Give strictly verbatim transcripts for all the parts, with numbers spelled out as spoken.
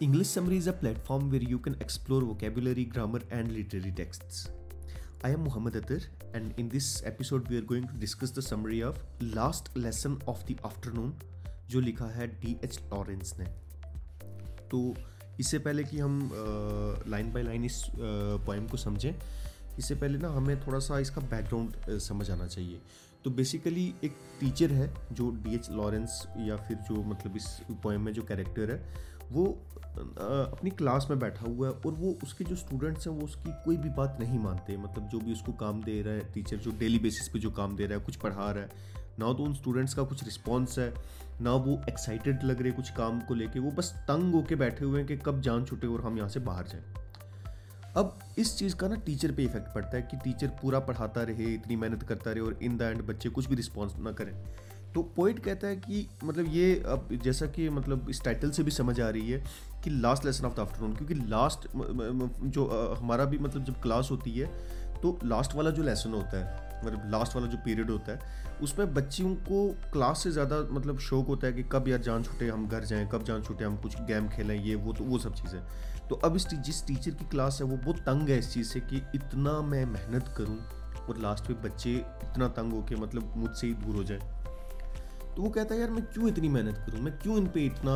English Summary is a platform where you can explore vocabulary, grammar, and literary texts. I am Mohammad Athar, and in this episode we are going to discuss the summary of Last Lesson of the Afternoon جو لکھا ہے D H Lawrence نے. تو اس سے پہلے کہ ہم line by line اس پوئم کو سمجھیں, اس سے پہلے نا ہمیں تھوڑا سا اس کا بیک گراؤنڈ سمجھ آنا چاہیے. تو بیسیکلی ایک ٹیچر ہے جو ڈی ایچ لارنس یا پھر جو مطلب اس پوئم میں جو کیریکٹر ہے وہ اپنی کلاس میں بیٹھا ہوا ہے, اور وہ اس کے جو اسٹوڈنٹس ہیں وہ اس کی کوئی بھی بات نہیں مانتے. مطلب جو بھی اس کو کام دے رہا ہے ٹیچر, جو ڈیلی بیسس پہ جو کام دے رہا ہے, کچھ پڑھا رہا ہے, نہ تو ان اسٹوڈنٹس کا کچھ رسپانس ہے, نہ وہ ایکسائٹیڈ لگ رہے کچھ کام کو لے کے. وہ بس تنگ ہو کے بیٹھے ہوئے ہیں کہ کب جان چھوٹے اور ہم یہاں سے باہر جائیں. اب اس چیز کا نا ٹیچر پہ افیکٹ پڑتا ہے کہ ٹیچر پورا پڑھاتا رہے, اتنی محنت کرتا رہے, اور ان دا اینڈ بچے کچھ بھی رسپانس نہ کریں. تو پوئٹ کہتا ہے کہ مطلب یہ اب جیسا کہ مطلب اس ٹائٹل سے بھی سمجھ آ رہی ہے کہ last lesson of the afternoon, کیونکہ لاسٹ جو ہمارا بھی مطلب جب کلاس ہوتی ہے تو لاسٹ والا جو لیسن ہوتا ہے, مطلب لاسٹ والا جو پیریڈ ہوتا ہے, اس میں بچیوں کو کلاس سے زیادہ مطلب شوق ہوتا ہے کہ کب یار جان چھوٹے ہم گھر جائیں, کب جان چھوٹے ہم کچھ گیم کھیلیں, یہ وہ تو وہ سب چیزیں. تو اب اس جس ٹیچر کی کلاس ہے وہ بہت تنگ ہے اس چیز سے کہ اتنا میں محنت کروں اور لاسٹ میں بچے اتنا تنگ ہو کے مطلب مجھ سے ہی دور ہو جائیں. تو وہ کہتا ہے یار میں کیوں اتنی محنت کروں, میں کیوں ان پہ اتنا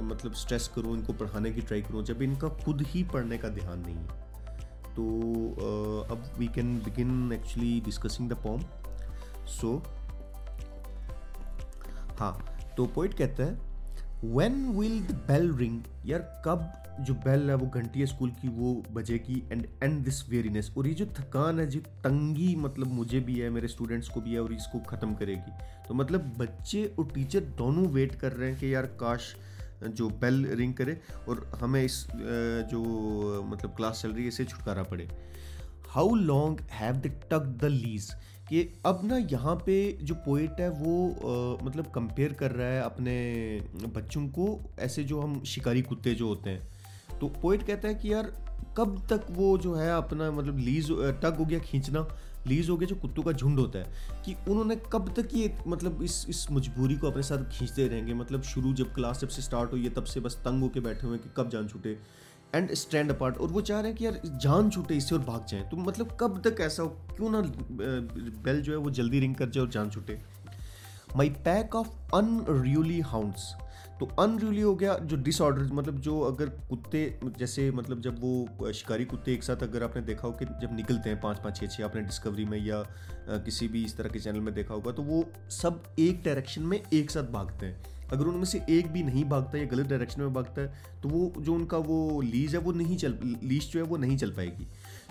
مطلب اسٹریس کروں, ان کو پڑھانے کی ٹرائی کروں جب ان کا خود ہی پڑھنے کا دھیان نہیں ہے. تو اب we can begin actually discussing the poem. So ہاں, تو پوئٹ کہتا ہے وین ول دا بیل رنگ, یار کب جو بیل ہے وہ گھنٹی ہے اسکول کی وہ بجے گی, اینڈ اینڈ دس ویرینس, اور یہ جو تھکان ہے, جو تنگی مطلب مجھے بھی ہے, میرے اسٹوڈنٹس کو بھی ہے, اور اس کو ختم کرے گی. تو مطلب بچے اور ٹیچر دونوں ویٹ کر رہے ہیں کہ یار کاش جو بیل رنگ کرے اور ہمیں اس جو مطلب کلاس چل رہی ہے اسے چھٹکارا پڑے. How long have they tick the leash, کہ اب نا یہاں پہ جو پوئٹ ہے وہ مطلب کمپیئر کر رہا ہے اپنے بچوں کو ایسے جو ہم شکاری کتے جو ہوتے ہیں. تو پوئٹ کہتا ہے کہ یار کب تک وہ جو ہے اپنا مطلب لیز ٹگ ہو گیا, کھینچنا, لیز ہو گیا جو کتوں کا جھنڈ ہوتا ہے, کہ انہوں نے کب تک یہ مطلب اس اس مجبوری کو اپنے ساتھ کھینچتے رہیں گے. مطلب شروع جب کلاس جب سے اسٹارٹ ہوئی ہے تب سے بس تنگ ہو کے بیٹھے ہوئے ہیں کہ کب جان چھوٹے اینڈ اسٹینڈ اپارٹ, اور وہ چاہ رہے ہیں کہ یار جان چھوٹے اس سے اور بھاگ جائیں. تو مطلب کب تک ایسا ہو, کیوں نہ بیل جو ہے وہ جلدی رنگ کر جائے اور جان چھوٹے. مائی پیک آف ان ریولی ہاؤنڈس, تو ان ریولی ہو گیا جو ڈس آرڈر, مطلب جو اگر کتے جیسے مطلب جب وہ شکاری کتے ایک ساتھ اگر آپ نے دیکھا ہو کہ جب نکلتے ہیں پانچ پانچ چھ چھ, آپ نے ڈسکوری میں یا کسی بھی اس طرح کے چینل میں دیکھا ہوگا, تو وہ سب ایک ڈائریکشن میں ایک ساتھ بھاگتے ہیں. اگر ان میں سے ایک بھی نہیں بھاگتا یا غلط ڈائریکشن میں بھاگتا ہے تو وہ جو ان کا وہ لیز ہے وہ نہیں چل لیز جو ہے وہ نہیں چل پائے گی.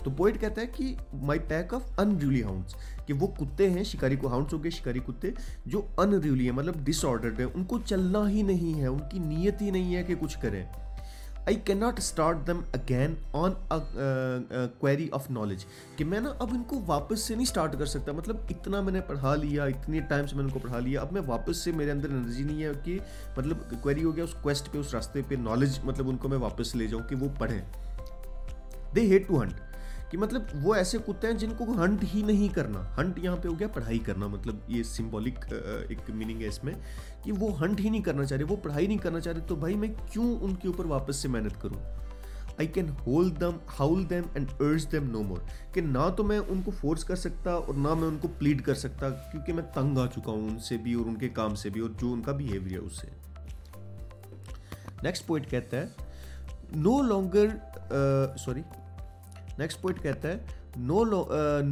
تو پوئٹ کہتا ہے کہ مائی پیک آف ان ریولی ہاؤنڈس, کہ وہ کتے ہیں شکاری کو ہاؤنڈس ہو گئے شکاری کتے جو ان ریولی ہیں, مطلب ڈس آرڈرڈ ہیں, ان کو چلنا ہی نہیں ہے, ان کی نیت ہی نہیں ہے کہ کچھ کریں. I can not start them again on quarry of knowledge, کہ میں نا اب ان کو واپس سے نہیں اسٹارٹ کر سکتا. مطلب اتنا میں نے پڑھا لیا, اتنے ٹائم سے میں ان کو پڑھا لیا, اب میں واپس سے میرے اندر انرجی نہیں ہے کہ مطلب کوئری ہو گیا اس کویسٹ پہ, اس راستے پہ نالج, مطلب ان کو میں واپس لے جاؤں کہ وہ پڑھیں. دے ہیٹ ٹو ہنٹ, کہ مطلب وہ ایسے کتے ہیں جن کو ہنٹ ہی نہیں کرنا. ہنٹ یہاں پہ ہو گیا پڑھائی کرنا, مطلب یہ سمبولک ایک میننگ ہے اس میں, کہ وہ ہنٹ ہی نہیں کرنا چاہ رہے, وہ پڑھائی نہیں کرنا چاہ رہے, تو بھائی میں کیوں ان کے اوپر واپس سے محنت کروں. I can hold them haul them and urge them no more, کہ نہ تو میں ان کو فورس کر سکتا اور نہ میں ان کو پلیڈ کر سکتا, کیونکہ میں تنگ آ چکا ہوں ان سے بھی اور ان کے کام سے بھی اور جو ان کا بیہیویئر ہے اس سے. نیکسٹ پوائنٹ کہتا ہے no longer sorry next point کہتا ہے no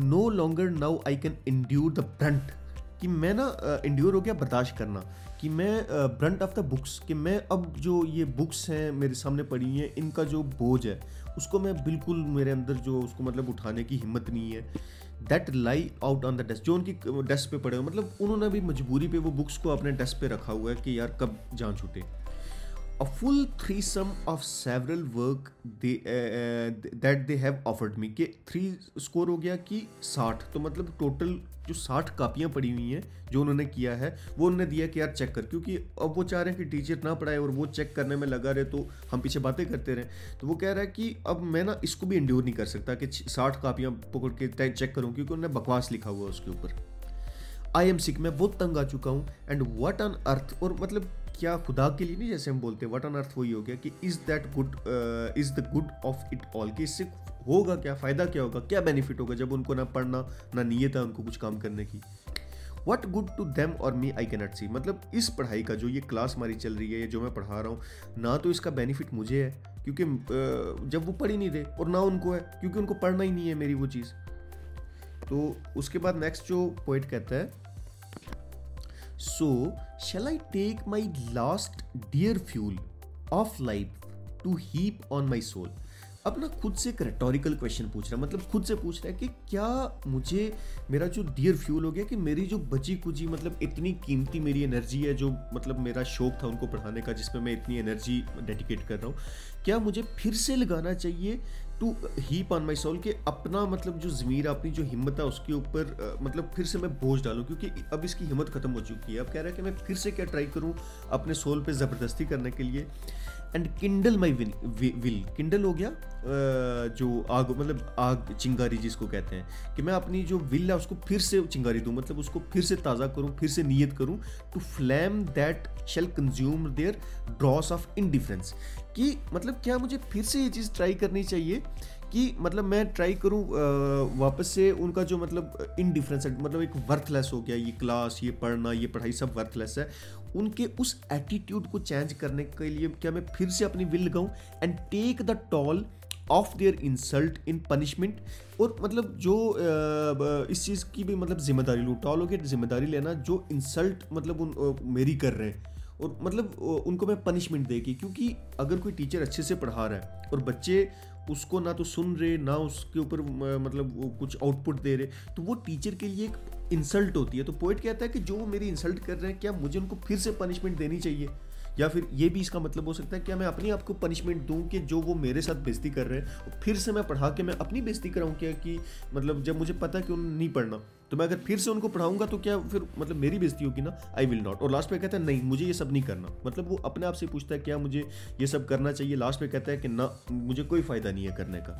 no longer now I can endure the burnt, کہ میں نا انڈیور ہو گیا برداشت کرنا, کہ میں برنٹ آف دا بکس, کہ میں اب جو یہ بکس ہیں میرے سامنے پڑی ہیں ان کا جو بوجھ ہے اس کو میں بالکل میرے اندر جو اس کو مطلب اٹھانے کی ہمت نہیں ہے. دیٹ لائی آؤٹ آن دا ڈیسک, جو ان کی ڈیسک پہ پڑے ہوئے, مطلب انہوں نے بھی مجبوری پہ وہ بکس کو اپنے ڈیسک پہ رکھا ہوا ہے کہ یار کب جان چھوٹے. A full threesome of several work they, uh, that they have offered me, کہ تھری اسکور ہو گیا کہ ساٹھ, تو مطلب ٹوٹل جو ساٹھ کاپیاں پڑی ہوئی ہیں جو انہوں نے کیا ہے وہ انہوں نے دیا کہ یار چیک کر, کیونکہ اب وہ چاہ رہے ہیں کہ ٹیچر نہ پڑھائے اور وہ چیک کرنے میں لگا رہے تو ہم پیچھے باتیں کرتے رہے. تو وہ کہہ رہا ہے کہ اب میں نا اس کو بھی انڈیور نہیں کر سکتا کہ ساٹھ کاپیاں پکڑ کے چیک کروں, کیونکہ انہوں نے بکواس لکھا ہوا اس کے اوپر. آئی ایم سک, میں بہت تنگ آ چکا ہوں. اینڈ واٹ آن ارتھ, اور مطلب کیا خدا کے لیے نہیں, جیسے ہم بولتے ہیں واٹ آن ارتھ, وہی ہو گیا کہ is that good, is the good of it all, کہ اس سے ہوگا کیا, فائدہ کیا ہوگا, کیا بینیفٹ ہوگا جب ان کو نہ پڑھنا نہ نیت ہے ان کو کچھ کام کرنے کی. واٹ گڈ ٹو دیم اور می آئی کینٹ سی. مطلب اس پڑھائی کا جو یہ کلاس ہماری چل رہی ہے یا جو میں پڑھا رہا ہوں, نہ تو اس کا بینیفٹ مجھے ہے کیونکہ جب وہ پڑھ ہی نہیں رہے, اور نہ ان کو ہے کیونکہ ان کو پڑھنا ہی نہیں ہے میری وہ چیز. تو اس کے بعد نیکسٹ جو پوئٹ کہتا ہے, so shall I take my last dear fuel of life to heap on my soul. اپنا خود سے ایک ریٹوریکل کویشچن پوچھ رہا ہے, مطلب خود سے پوچھ رہا ہے کہ کیا مجھے میرا جو ڈیئر فیول ہو گیا, کہ میری جو بچی کچی مطلب اتنی قیمتی میری انرجی ہے, جو مطلب میرا شوق تھا ان کو پڑھانے کا جس میں میں اتنی انرجی ڈیڈیکیٹ کر رہا ہوں, کیا مجھے پھر سے لگانا چاہیے to heap on my soul, کہ اپنا مطلب جو ضمیر, اپنی جو ہمت ہے اس کے اوپر مطلب پھر سے میں بوجھ ڈالوں, کیونکہ اب اس کی ہمت ختم ہو چکی ہے. اب کہہ رہا ہے کہ میں پھر سے کیا ٹرائی کروں اپنے سول پہ زبردستی کرنے کے لیے. اینڈ کنڈل مائی ول, کنڈل ہو گیا جو آگ, مطلب آگ چنگاری جس کو کہتے ہیں, کہ میں اپنی جو ول ہے اس کو پھر سے چنگاری دوں, مطلب اس کو پھر سے تازہ کروں, پھر سے نیت کروں. To flame that shall consume their dross of indifference, کہ مطلب کیا مجھے پھر سے یہ چیز ٹرائی کرنی چاہیے کہ مطلب میں ٹرائی کروں واپس سے ان کا جو مطلب انڈیفرنس ہے, مطلب ایک ورتھ لیس ہو گیا یہ کلاس, یہ پڑھنا, یہ پڑھائی سب ورتھ لیس ہے, ان کے اس ایٹیٹیوڈ کو چینج کرنے کے لیے کیا میں پھر سے اپنی ول لگاؤں. And take the toll of their insult in punishment, اور مطلب جو اس چیز کی بھی مطلب ذمہ داری لوں, ٹال ہو کے ذمہ داری لینا جو انسلٹ مطلب ان میری کر رہے ہیں, اور مطلب ان کو میں پنشمنٹ دے گی. کیونکہ اگر کوئی ٹیچر اچھے سے پڑھا رہا ہے اور بچے اس کو نہ تو سن رہے نہ اس کے اوپر مطلب کچھ آؤٹ پٹ دے رہے, تو وہ ٹیچر کے لیے ایک انسلٹ ہوتی ہے. تو پوئٹ کہتا ہے کہ جو میری انسلٹ کر رہے ہیں, کیا مجھے ان کو پھر سے پنشمنٹ دینی چاہیے, یا پھر یہ بھی اس کا مطلب ہو سکتا ہے کیا میں اپنے آپ کو پنشمنٹ دوں کہ جو وہ میرے ساتھ بےزتی کر رہے ہیں, پھر سے میں پڑھا کے میں اپنی بےزتی کراؤں کیا, کہ مطلب جب مجھے پتہ ہے کہ انہیں نہیں پڑھنا تو میں اگر پھر سے ان کو پڑھاؤں گا تو کیا پھر مطلب میری بےزتی ہوگی نا. آئی ول ناٹ. اور لاسٹ پہ کہتا ہے نہیں, مجھے یہ سب نہیں کرنا. مطلب وہ اپنے آپ سے پوچھتا ہے کیا مجھے یہ سب کرنا چاہیے, لاسٹ پہ کہتا ہے کہ نہ, مجھے کوئی فائدہ نہیں ہے کرنے کا.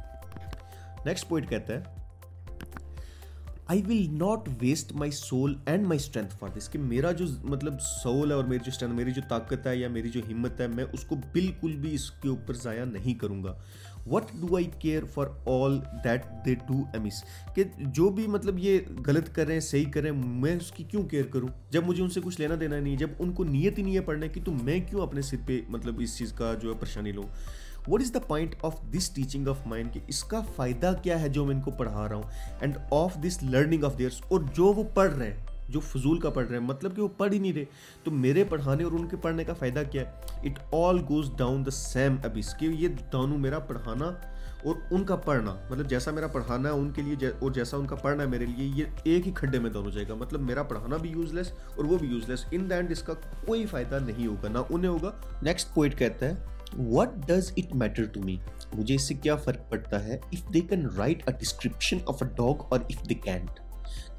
نیکسٹ پوئٹ کہتا ہے I will not waste my soul and my strength for this, کہ میرا جو مطلب سول ہے اور میری جو اسٹرینتھ, میری جو طاقت ہے یا میری جو ہمت ہے, میں اس کو بالکل بھی اس کے اوپر ضائع نہیں کروں گا. What do I care for all that they do amiss, کہ جو بھی مطلب یہ غلط کر رہے ہیں صحیح کریں, میں اس کی کیوں کیئر کروں جب مجھے ان سے کچھ لینا دینا نہیں, جب ان کو نیت ہی نہیں ہے پڑھنے کی, تو میں کیوں اپنے سر پہ مطلب اس چیز کا جو ہے پریشانی لوں. What is the point of this teaching of mine, کہ اس کا فائدہ کیا ہے جو میں ان کو پڑھا رہا ہوں. And of this learning of theirs, اور جو وہ پڑھ رہے ہیں جو فضول کا پڑھ رہے ہیں, مطلب کہ وہ پڑھ ہی نہیں رہے, تو میرے پڑھانے اور ان کے پڑھنے کا فائدہ کیا ہے. It all goes down the same abyss, کہ یہ دونوں میرا پڑھانا اور ان کا پڑھنا, مطلب جیسا میرا پڑھانا ہے ان کے لیے اور جیسا ان کا پڑھنا ہے میرے لیے, یہ ایک ہی کھڈے میں دونوں جائے گا. مطلب میرا پڑھانا بھی یوز لیس اور وہ بھی use less. In the and اس کا کوئی فائدہ نہیں ہوگا, نہ انہیں ہوگا. نیکسٹ پوئٹ کہتا ہے What does it matter to me? مجھے اس سے کیا فرق پڑتا ہے if they can write a description of a dog or if they can't,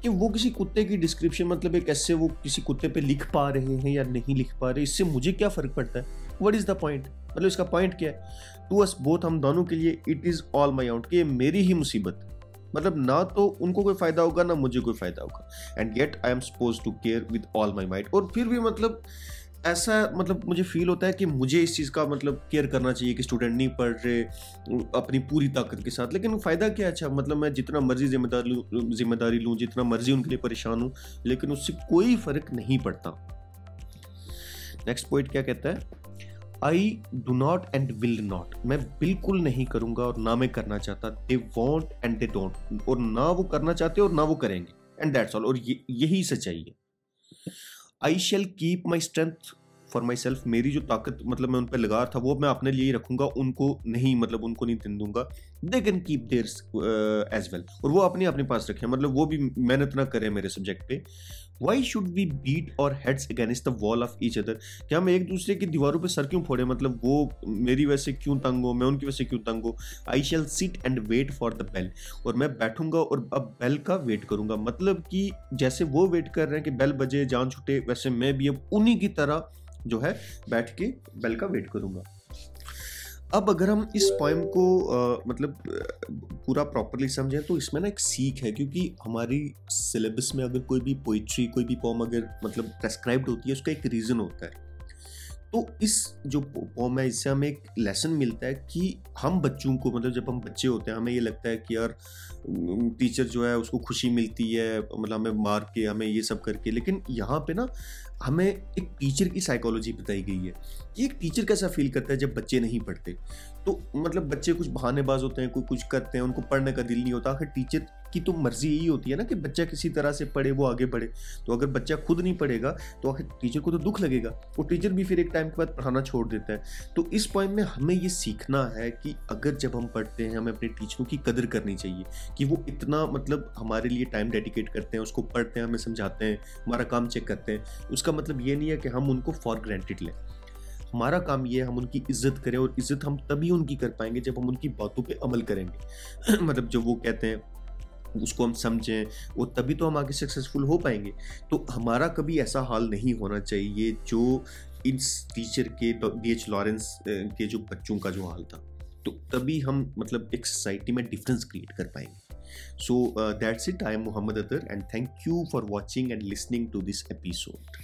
کہ وہ کسی کتے کی ڈسکرپشن مطلب ایک ایسے وہ کسی کتے پہ لکھ پا رہے ہیں یا نہیں لکھ پا رہے, اس سے مجھے کیا فرق پڑتا ہے. What is the point? مطلب اس کا پوائنٹ کیا ہے. To us both, ہم دونوں کے لیے, it is all my own, کہ میری ہی مصیبت, مطلب نہ تو ان کو کوئی فائدہ ہوگا نہ مجھے کوئی فائدہ ہوگا. And yet I am suppose to care with all my might, اور پھر بھی مطلب ایسا مطلب مجھے فیل ہوتا ہے کہ مجھے اس چیز کا مطلب کیئر کرنا چاہیے کہ اسٹوڈنٹ نہیں پڑھ رہے اپنی پوری طاقت کے ساتھ, لیکن فائدہ کیا ہے. اچھا مطلب میں جتنا مرضی ذمہ داری لوں ذمہ داری لوں جتنا مرضی ان کے لیے پریشان ہوں, لیکن اس سے کوئی فرق نہیں پڑتا. نیکسٹ پوائنٹ کیا کہتا ہے, I do not and will not, میں بالکل نہیں کروں گا اور نہ میں کرنا چاہتا. They want and they don't, اور نہ وہ کرنا چاہتے اور نہ وہ کریں گے. اینڈ دیٹس آل, اور یہی سچائی ہے. I shall keep my strength for myself, میری جو طاقت مطلب میں ان پہ لگا تھا وہ میں اپنے لیے ہی رکھوں گا, ان کو نہیں مطلب ان کو نہیں دوں گا. They can keep theirs as well, اور وہ اپنے اپنے پاس رکھیں, مطلب وہ بھی محنت نہ کریں میرے سبجیکٹ پہ. Why should we beat our heads against the wall of each other, کہ ہم ایک دوسرے کی دیواروں پہ سر کیوں پھوڑیں, مطلب وہ میری وجہ سے کیوں تنگ ہو, میں ان کی وجہ سے کیوں تنگ ہو. I shall sit and wait for the bell, اور میں بیٹھوں گا اور اب بیل کا ویٹ کروں گا. مطلب کہ جیسے وہ ویٹ کر رہے ہیں کہ بیل بجے جان چھوٹے, ویسے میں بھی اب انہی کی طرح جو ہے بیٹھ کے بیل کا ویٹ کروں گا. اب اگر ہم اس پوئم کو مطلب پورا پراپرلی سمجھیں تو اس میں نا ایک سیکھ ہے, کیونکہ ہماری سلیبس میں اگر کوئی بھی پوئٹری کوئی بھی پوئم اگر مطلب پرسکرائبڈ ہوتی ہے, اس کا ایک ریزن ہوتا ہے. تو اس جو پوم ہے اس سے ہمیں ایک لیسن ملتا ہے کہ ہم بچوں کو مطلب جب ہم بچے ہوتے ہیں ہمیں یہ لگتا ہے کہ یار ٹیچر جو ہے اس کو خوشی ملتی ہے مطلب ہمیں مار کے ہمیں یہ سب کر کے، لیکن یہاں پہ نا ہمیں ایک ٹیچر کی سائیکالوجی بتائی گئی ہے کہ ایک ٹیچر کیسا فیل کرتا ہے جب بچے نہیں پڑھتے، تو مطلب بچے کچھ بہانے باز ہوتے ہیں، کوئی کچھ کرتے ہیں، ان کو پڑھنے کا دل نہیں ہوتا، آخر ٹیچر کی تو مرضی یہی ہوتی ہے نا کہ بچہ کسی طرح سے پڑھے، وہ آگے بڑھے، تو اگر بچہ خود نہیں پڑھے گا تو آخر ٹیچر کو تو دکھ لگے گا، اور ٹیچر بھی پھر ایک ٹائم کے بعد پڑھانا چھوڑ دیتا ہے۔ تو اس پوائنٹ میں ہمیں یہ سیکھنا ہے کہ اگر جب ہم پڑھتے ہیں ہمیں اپنے ٹیچروں کی قدر کرنی چاہیے کہ وہ اتنا مطلب ہمارے لیے ٹائم ڈیڈیکیٹ کرتے ہیں، اس کو پڑھتے ہیں، ہمیں سمجھاتے ہیں، ہمارا کام چیک کرتے ہیں، اس کا مطلب یہ نہیں ہے کہ ہم ان کو فار گرانٹیڈ لیں۔ ہمارا کام یہ ہے ہم ان کی عزت کریں، اور عزت ہم تبھی ان کی کر پائیں گے جب ہم ان کی باتوں پہ عمل کریں گے، مطلب جو وہ کہتے ہیں اس کو ہم سمجھیں، اور تبھی تو ہم آگے سکسیزفل ہو پائیں گے۔ تو ہمارا کبھی ایسا حال نہیں ہونا چاہیے جو اس ٹیچر کے ڈی ایچ لارنس کے جو بچوں کا جو حال تھا، تو تبھی ہم مطلب ایک سوسائٹی میں ڈفرینس کریٹ کر پائیں گے۔ So that's it, I am Mohammad Athar, and thank you for watching and listening to this episode.